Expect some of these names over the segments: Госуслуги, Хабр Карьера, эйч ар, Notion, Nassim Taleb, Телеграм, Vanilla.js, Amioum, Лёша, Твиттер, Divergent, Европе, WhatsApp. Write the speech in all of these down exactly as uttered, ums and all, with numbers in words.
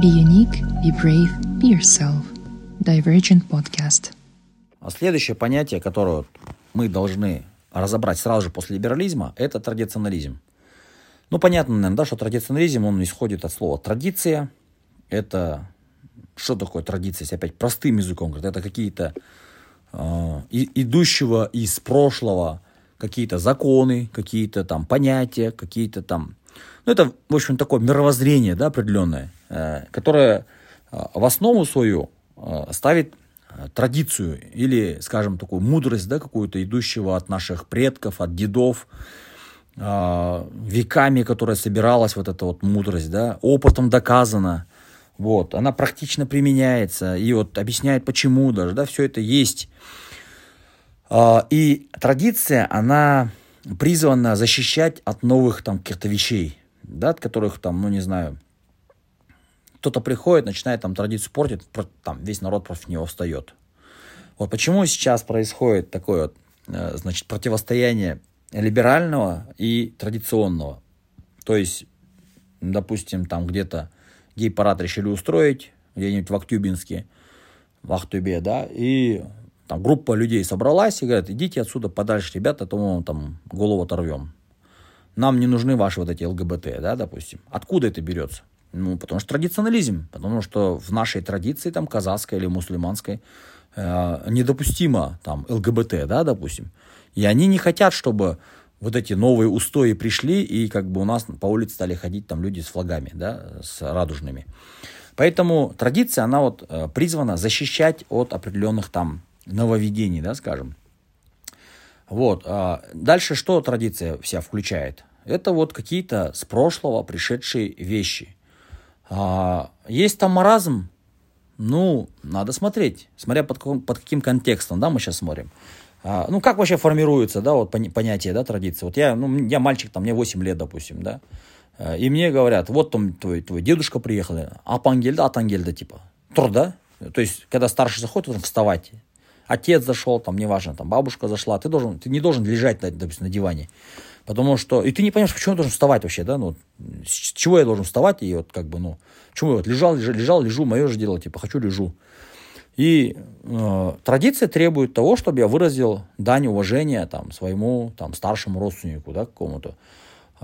Be unique, be brave, be yourself. Divergent podcast. А следующее понятие, которое мы должны разобрать сразу же после либерализма, это традиционализм. Ну, понятно, наверное, да, что традиционализм, он исходит от слова традиция. Это что такое традиция, если опять простым языком говорить? Это какие-то э, идущего из прошлого какие-то законы, какие-то там понятия, какие-то там... Ну, это, в общем, такое мировоззрение, да, определенное, э, которое э, в основу свою э, ставит традицию или, скажем, такую мудрость, да, какую-то идущего от наших предков, от дедов, э, веками, которая собиралась, вот эта вот мудрость, да, опытом доказана, вот, она практично применяется и вот объясняет, почему даже, да, все это есть. Э, и традиция, она призвана защищать от новых там каких-то вещей, да, от которых там, ну, не знаю, кто-то приходит, начинает там традицию портить, там весь народ против него встает. Вот почему сейчас происходит такое вот, значит, противостояние либерального и традиционного. То есть, допустим, там где-то гей-парад решили устроить, где-нибудь в Актюбинске, в Ахтубе, да, и там группа людей собралась и говорят: идите отсюда подальше, ребята, а то мы вам там голову оторвем. Нам не нужны ваши вот эти ЛГБТ, да, допустим. Откуда это берется? Ну, потому что традиционализм, потому что в нашей традиции, там, казахской или мусульманской, э, недопустимо, там, ЛГБТ, да, допустим. И они не хотят, чтобы вот эти новые устои пришли, и как бы у нас по улице стали ходить там люди с флагами, да, с радужными. Поэтому традиция, она вот призвана защищать от определенных там нововведений, да, скажем. Вот. Дальше что традиция вся включает? Это вот какие-то с прошлого пришедшие вещи. Есть там маразм, ну, надо смотреть, смотря под каким, под каким контекстом, да, мы сейчас смотрим. Ну, как вообще формируется, да, вот понятие, да, традиции. Вот я, ну, я мальчик, там, мне восемь лет, допустим, да, и мне говорят: вот там твой, твой дедушка приехал, апангельда, атангельда, типа, турда, то есть, когда старший заходит, он вставать. Отец зашел, там, неважно, там, бабушка зашла, ты должен, ты не должен лежать, допустим, на диване. Потому что... И ты не понимаешь, почему я должен вставать вообще, да? Ну, с чего я должен вставать? И вот как бы, ну... Почему я вот лежал, лежал, лежал, лежу, мое же дело, типа, хочу, лежу. И э, традиция требует того, чтобы я выразил дань уважения, там, своему, там, старшему родственнику, да, какому-то.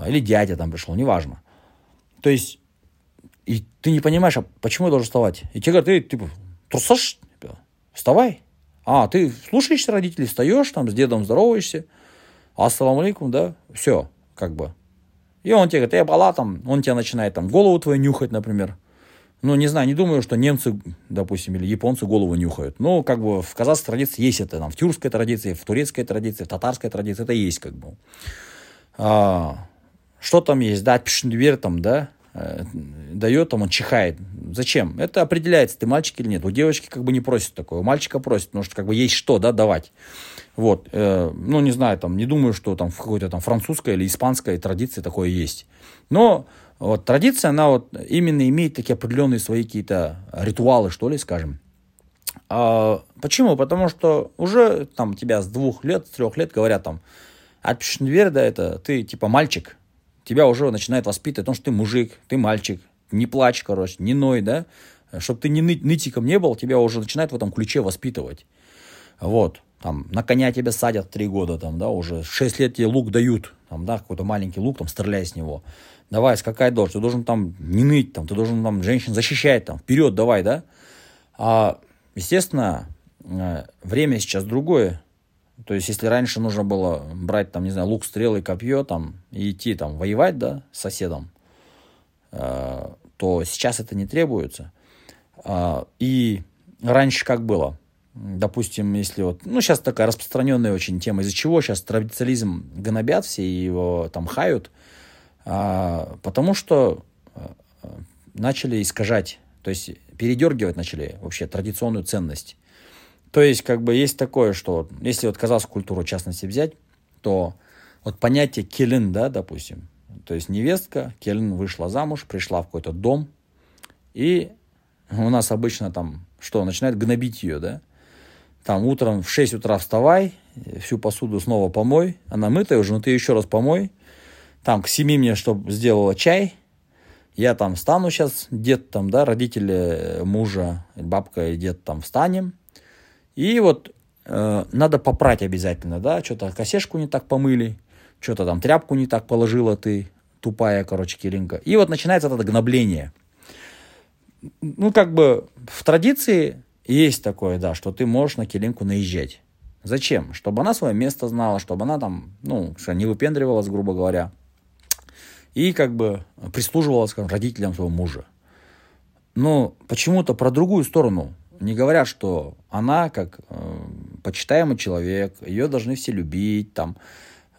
Или дядя там пришел, неважно. То есть... И ты не понимаешь, а почему я должен вставать? И тебе говорят: ты, типа, трусаш, вставай. А, ты слушаешься родителей, встаешь, там, с дедом здороваешься. Ассаламу алейкум, да, все, как бы. И он тебе говорит: я бала, там, он тебе начинает там голову твою нюхать, например. Ну, не знаю, не думаю, что немцы, допустим, или японцы голову нюхают. Ну, как бы в казахской традиции есть это, там, в тюркской традиции, в турецкой традиции, в татарской традиции, это есть, как бы. А, что там есть, да, пшендвер там, да, дает, там, он чихает. Зачем? Это определяется, ты мальчик или нет. У девочки как бы не просят такое, у мальчика просят, потому что как бы есть что, да, давать. Вот, э, ну, не знаю, там, не думаю, что там в какой-то там французской или испанской традиции такое есть. Но вот традиция, она вот именно имеет такие определенные свои какие-то ритуалы, что ли, скажем. А почему? Потому что уже там тебя с двух лет, с трех лет говорят там: «Атпшнвер, да, это ты, типа, мальчик». Тебя уже начинает воспитывать, потому что ты мужик, ты мальчик, не плачь, короче, не ной, да. Чтобы ты не ны- нытиком не был, тебя уже начинают в этом ключе воспитывать. Вот. Там, на коня тебя садят три года, там, да, уже шесть лет тебе лук дают, там, да, какой-то маленький лук, там, стреляй с него. Давай, скакай дальше, ты должен там не ныть, там, ты должен там женщин защищать, там, вперед, давай, да. А, естественно, время сейчас другое. То есть, если раньше нужно было брать, там, не знаю, лук, стрелы, копье, там, и идти, там, воевать, да, с соседом, э, то сейчас это не требуется. Э, и раньше как было? Допустим, если вот... Ну, сейчас такая распространенная очень тема, из-за чего сейчас традиционализм гнобят все и его там хают. Э, потому что начали искажать, то есть, передергивать начали вообще традиционную ценность. То есть, как бы, есть такое, что если вот казахскую культуру, в частности, взять, то вот понятие келин, да, допустим, то есть невестка, келин вышла замуж, пришла в какой-то дом, и у нас обычно там, что, начинают гнобить ее, да, там утром в шесть утра вставай, всю посуду снова помой, она мытая уже, но ты еще раз помой, там к семи мне, чтобы сделала чай, я там встану сейчас, дед там, да, родители мужа, бабка и дед там встанем. И вот э, надо попрать обязательно, да, что-то косежку не так помыли, что-то там тряпку не так положила ты, тупая, короче, Киринка. И вот начинается это гнобление. Ну, как бы в традиции есть такое, да, что ты можешь на Киринку наезжать. Зачем? Чтобы она свое место знала, чтобы она там, ну, не выпендривалась, грубо говоря. И как бы прислуживалась, скажем, родителям своего мужа. Но почему-то про другую сторону не говорят, что она как э, почитаемый человек, ее должны все любить, там,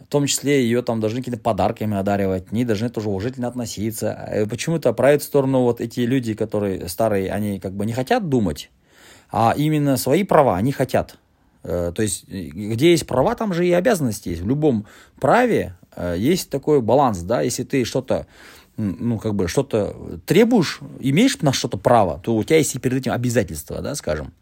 в том числе ее там должны какими-то подарками одаривать, к ней должны тоже уважительно относиться. Почему-то про эту сторону вот эти люди, которые старые, они как бы не хотят думать, а именно свои права они хотят. Э, то есть где есть права, там же и обязанности есть. В любом праве есть такой баланс, да, если ты что-то, ну, как бы, что-то требуешь, имеешь на что-то право, то у тебя есть и перед этим обязательства, да, скажем.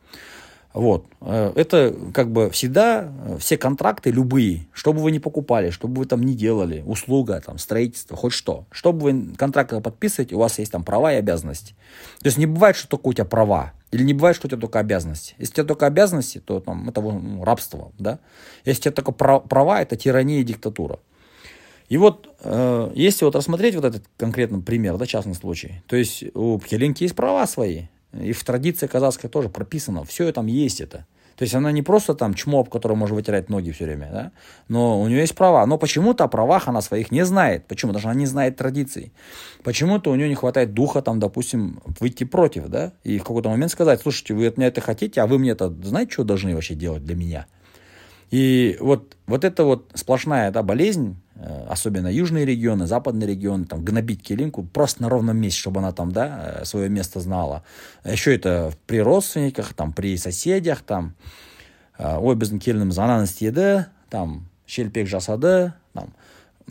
Вот, это, как бы, всегда все контракты любые, что бы вы ни покупали, что бы вы там ни делали, услуга, там, строительство, хоть что, что бы вы контракты подписываете, у вас есть там права и обязанности. То есть не бывает, что только у тебя права, или не бывает, что у тебя только обязанности. Если у тебя только обязанности, то там это ну, рабство, да. Если у тебя только права, это тирания и диктатура. И вот, э, если вот рассмотреть вот этот конкретный пример, да, частный случай, то есть у Пхелинки есть права свои, и в традиции казахской тоже прописано, все там есть это. То есть она не просто там чмо, об которое можно вытирать ноги все время, да, но у нее есть права. Но почему-то о правах она своих не знает. Почему? Потому что она не знает традиций. Почему-то у нее не хватает духа, там, допустим, выйти против, да, и в какой-то момент сказать, слушайте, вы от меня это хотите, а вы мне это, знаете, что должны вообще делать для меня? И вот, вот эта вот сплошная, да, болезнь, особенно южные регионы, западные регионы, там, гнобить Килинку просто на ровном месте, чтобы она там, да, свое место знала. Еще это при родственниках, там, при соседях, там, ой, біздің келініміз ананас еді, там, шелпек жасады, там,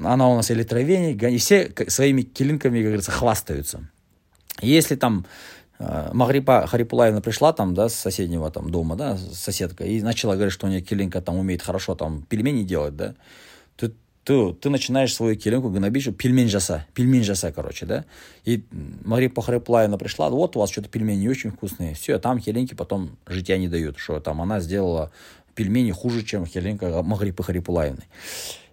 она у нас электровеник, и все своими Килинками, как говорится, хвастаются. Если там Магрипа Харипулаевна пришла там, да, с соседнего там дома, да, соседка, и начала говорить, что у нее Килинка там умеет хорошо там пельмени делать, да, то Ты, ты начинаешь свою Килинку гнобить, что пельмень жаса, пельмень жаса, короче, да. И Магрипа Харипулаевна пришла, вот у вас что-то пельмени не очень вкусные, все, там Килинки потом житья не дают, что там она сделала пельмени хуже, чем Килинка Магрипы Харипулаевны.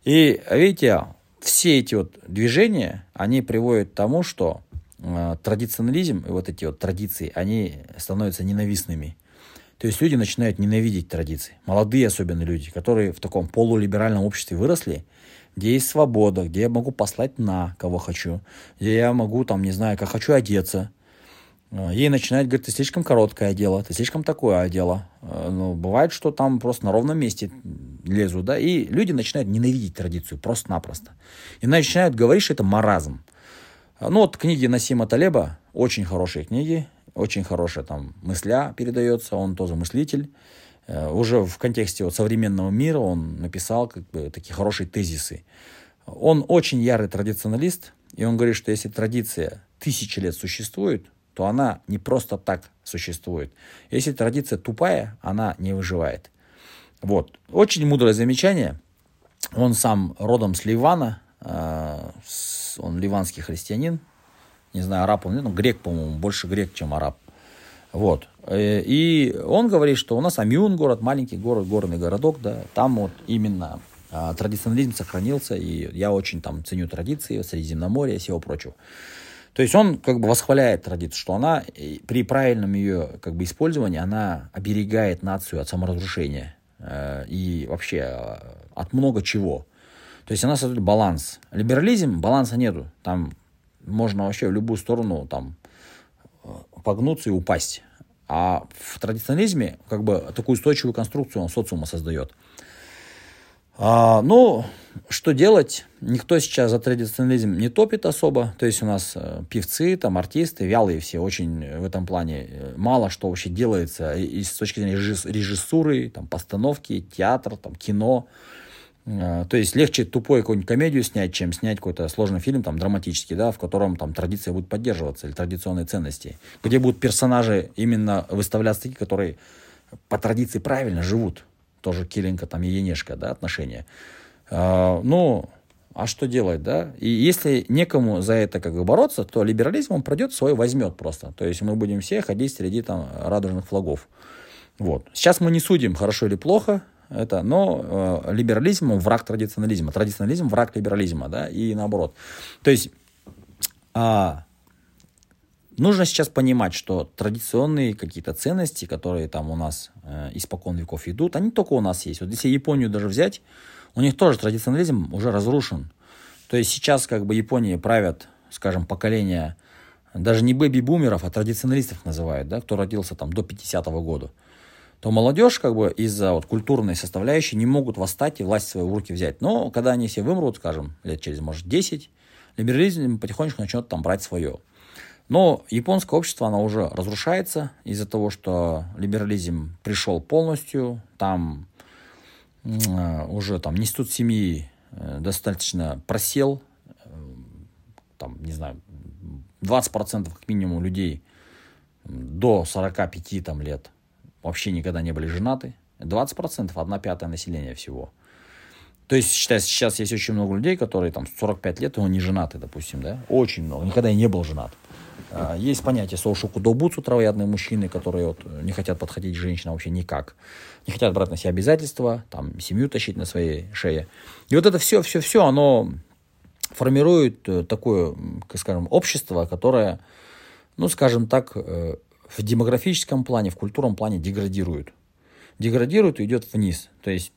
И, видите, все эти вот движения, они приводят к тому, что э, традиционализм и вот эти вот традиции, они становятся ненавистными. То есть люди начинают ненавидеть традиции. Молодые особенно люди, которые в таком полулиберальном обществе выросли, где есть свобода, где я могу послать на кого хочу, где я могу, там, не знаю, как хочу одеться. Ей начинают говорить, ты слишком короткое одела, ты слишком такое одела. Ну, бывает, что там просто на ровном месте лезут, да, и люди начинают ненавидеть традицию просто-напросто. И начинают говорить, что это маразм. Ну, вот книги Насима Талеба, очень хорошие книги, очень хорошая там мысля передается, он тоже мыслитель. Уже в контексте вот современного мира он написал как бы такие хорошие тезисы. Он очень ярый традиционалист, и он говорит, что если традиция тысячи лет существует, то она не просто так существует. Если традиция тупая, она не выживает. Вот. Очень мудрое замечание. Он сам родом с Ливана, он ливанский христианин, не знаю, араб он, ну, грек, по-моему, больше грек, чем араб. Вот. И он говорит, что у нас Амиун город, маленький город, горный городок, да, там вот именно традиционализм сохранился, и я очень там ценю традиции Средиземноморья и всего прочего. То есть он как бы восхваляет традицию, что она при правильном ее как бы использовании, она оберегает нацию от саморазрушения и вообще от много чего. То есть она создает баланс. Либерализм, баланса нету, там можно вообще в любую сторону там погнуться и упасть. А в традиционализме как бы такую устойчивую конструкцию он социума создает. А, ну, что делать? Никто сейчас за традиционализм не топит особо. То есть у нас певцы, там, артисты, вялые все очень в этом плане. Мало что вообще делается и с точки зрения режиссуры, там, постановки, театр, там, кино. То есть легче тупой какую-нибудь комедию снять, чем снять какой-то сложный фильм, там, драматический, да, в котором там традиция будет поддерживаться, или традиционные ценности, где будут персонажи именно выставляться такие, которые по традиции правильно живут. Тоже Килинка, там, и Енешка, да, отношения. Ну, а что делать, да? И если некому за это как бы бороться, то либерализм, он пройдет свой, возьмет просто. То есть мы будем все ходить среди там радужных флагов. Вот. Сейчас мы не судим, хорошо или плохо это, но э, либерализм враг традиционализма, традиционализм враг либерализма, да, и наоборот. То есть а, нужно сейчас понимать, что традиционные какие-то ценности, которые там у нас э, испокон веков идут, они только у нас есть. Вот если Японию даже взять, у них тоже традиционализм уже разрушен. То есть сейчас как бы Японии правят, скажем, поколение даже не бэби-бумеров, а традиционалистов называют, да, кто родился там до пятидесятого года. То молодежь как бы из-за вот культурной составляющей не могут восстать и власть в свои руки взять. Но когда они все вымрут, скажем, лет через, может, десять, либерализм потихонечку начнет там брать свое. Но японское общество, оно уже разрушается из-за того, что либерализм пришел полностью. Там э, уже там институт семьи э, достаточно просел. Э, там, не знаю, двадцать процентов как минимум людей до сорока пяти там, лет вообще никогда не были женаты. двадцать процентов – одна пятая населения всего. То есть, считай, сейчас есть очень много людей, которые там сорок пять лет, и они не женаты, допустим, да? Очень много. Никогда и не был женат. Есть понятие соушокудобуцу, травоядные мужчины, которые вот не хотят подходить к женщинам вообще никак. Не хотят брать на себя обязательства, там, семью тащить на своей шее. И вот это все-все-все, оно формирует такое, скажем, общество, которое, ну, скажем так, в демографическом плане, в культурном плане деградирует. Деградирует и идет вниз. То есть,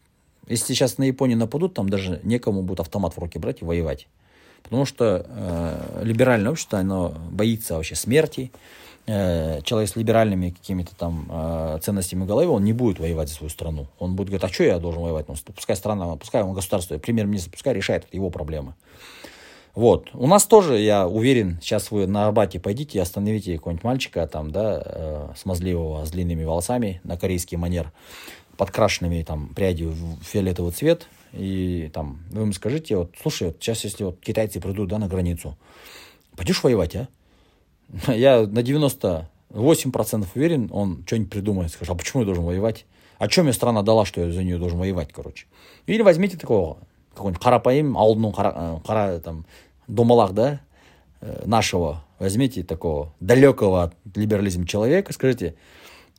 если сейчас на Японию нападут, там даже некому будет автомат в руки брать и воевать. Потому что э, либеральное общество, оно боится вообще смерти. Э, человек с либеральными какими-то там э, ценностями в голове, он не будет воевать за свою страну. Он будет говорить, а что я должен воевать? Ну, пускай страна, пускай он государство, премьер-министр, пускай решает его проблемы. Вот. У нас тоже, я уверен, сейчас вы на Арбате пойдите и остановите какого-нибудь мальчика там, да, э, смазливого, с длинными волосами, на корейский манер, подкрашенными там прядью в фиолетовый цвет, и там вы им скажите, вот, слушай, вот сейчас если вот китайцы придут, да, на границу, пойдешь воевать, а? Я на девяносто восемь процентов уверен, он что-нибудь придумает, скажет, а почему я должен воевать? А что мне страна дала, что я за нее должен воевать, короче? Или возьмите такого, какой-нибудь карапаим, алдну, кара, кара там, Думалах, да, нашего, возьмите такого далекого от либерализма человека, скажите,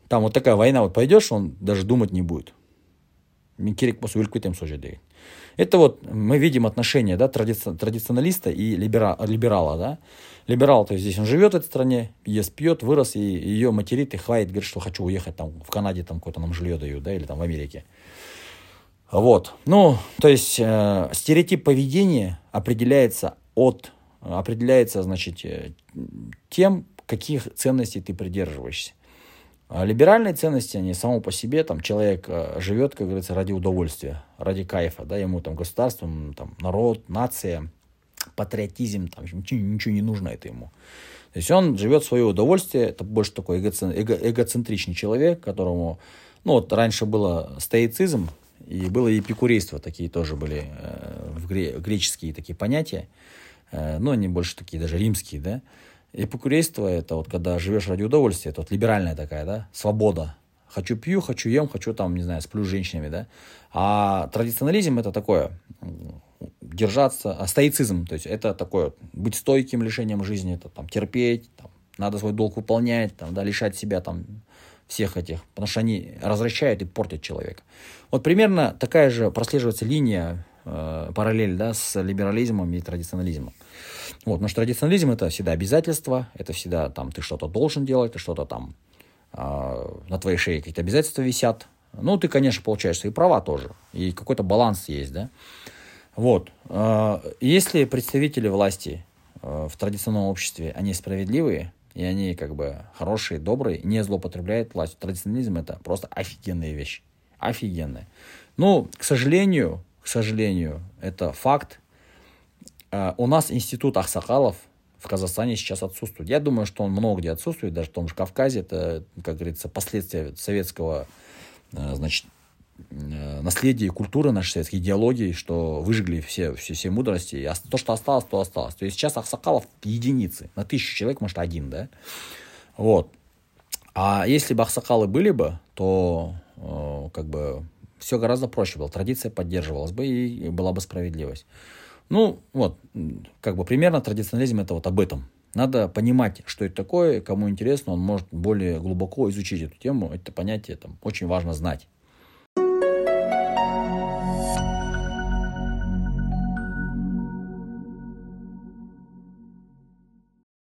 там вот такая война, вот пойдешь, он даже думать не будет. Это вот мы видим отношения, да, традици- традиционалиста и либера- либерала, да. Либерал, то есть здесь он живет в этой стране, ест, пьет, вырос, и ее материт, и хватит, говорит, что хочу уехать там в Канаде, там какое-то нам жилье дают, да, или там в Америке. Вот, ну, то есть э, стереотип поведения определяется от, определяется, значит, тем, каких ценностей ты придерживаешься. Либеральные ценности, они само по себе, там, человек живет, как говорится, ради удовольствия, ради кайфа, да, ему там государство, там, народ, нация, патриотизм, там, ничего, ничего не нужно это ему. То есть он живет в свое удовольствие, это больше такой эгоцентричный человек, которому, ну, вот раньше было стоицизм, и было и эпикурейство, такие тоже были э, в гре- греческие такие понятия, э, но они больше такие даже римские, да. Эпикурейство – это вот когда живешь ради удовольствия, это вот либеральная такая, да, свобода. Хочу пью, хочу ем, хочу там, не знаю, сплю с женщинами, да. А традиционализм – это такое, держаться, а стоицизм, то есть это такое, быть стойким лишением жизни, это там терпеть, там, надо свой долг выполнять, там, да, лишать себя там всех этих, потому что они развращают и портят человека. Вот примерно такая же прослеживается линия, э, параллель, да, с либерализмом и традиционализмом. Вот, потому что традиционализм – это всегда обязательства, это всегда там ты что-то должен делать, ты что-то там, э, на твоей шее какие-то обязательства висят. Ну, ты, конечно, получаешь свои права тоже, и какой-то баланс есть, да. Вот, э, если представители власти э, в традиционном обществе, они справедливые, и они как бы хорошие, добрые, не злоупотребляют властью. Традиционализм – это просто офигенная вещь. Офигенная. Ну, к сожалению, к сожалению, это факт. Э, у нас институт аксакалов в Казахстане сейчас отсутствует. Я думаю, что он много где отсутствует, даже в том же Кавказе. Это, как говорится, последствия советского, э, значит, э, наследия, культуры нашей советской, идеологии, что выжгли все, все, все мудрости. И то, что осталось, то осталось. То есть сейчас аксакалов единицы. На тысячу человек, может, один, да? Вот. А если бы аксакалы были бы, то э, как бы все гораздо проще было. Традиция поддерживалась бы, и была бы справедливость. Ну, вот, как бы примерно традиционализм — это вот об этом. Надо понимать, что это такое, кому интересно, он может более глубоко изучить эту тему, это понятие там очень важно знать.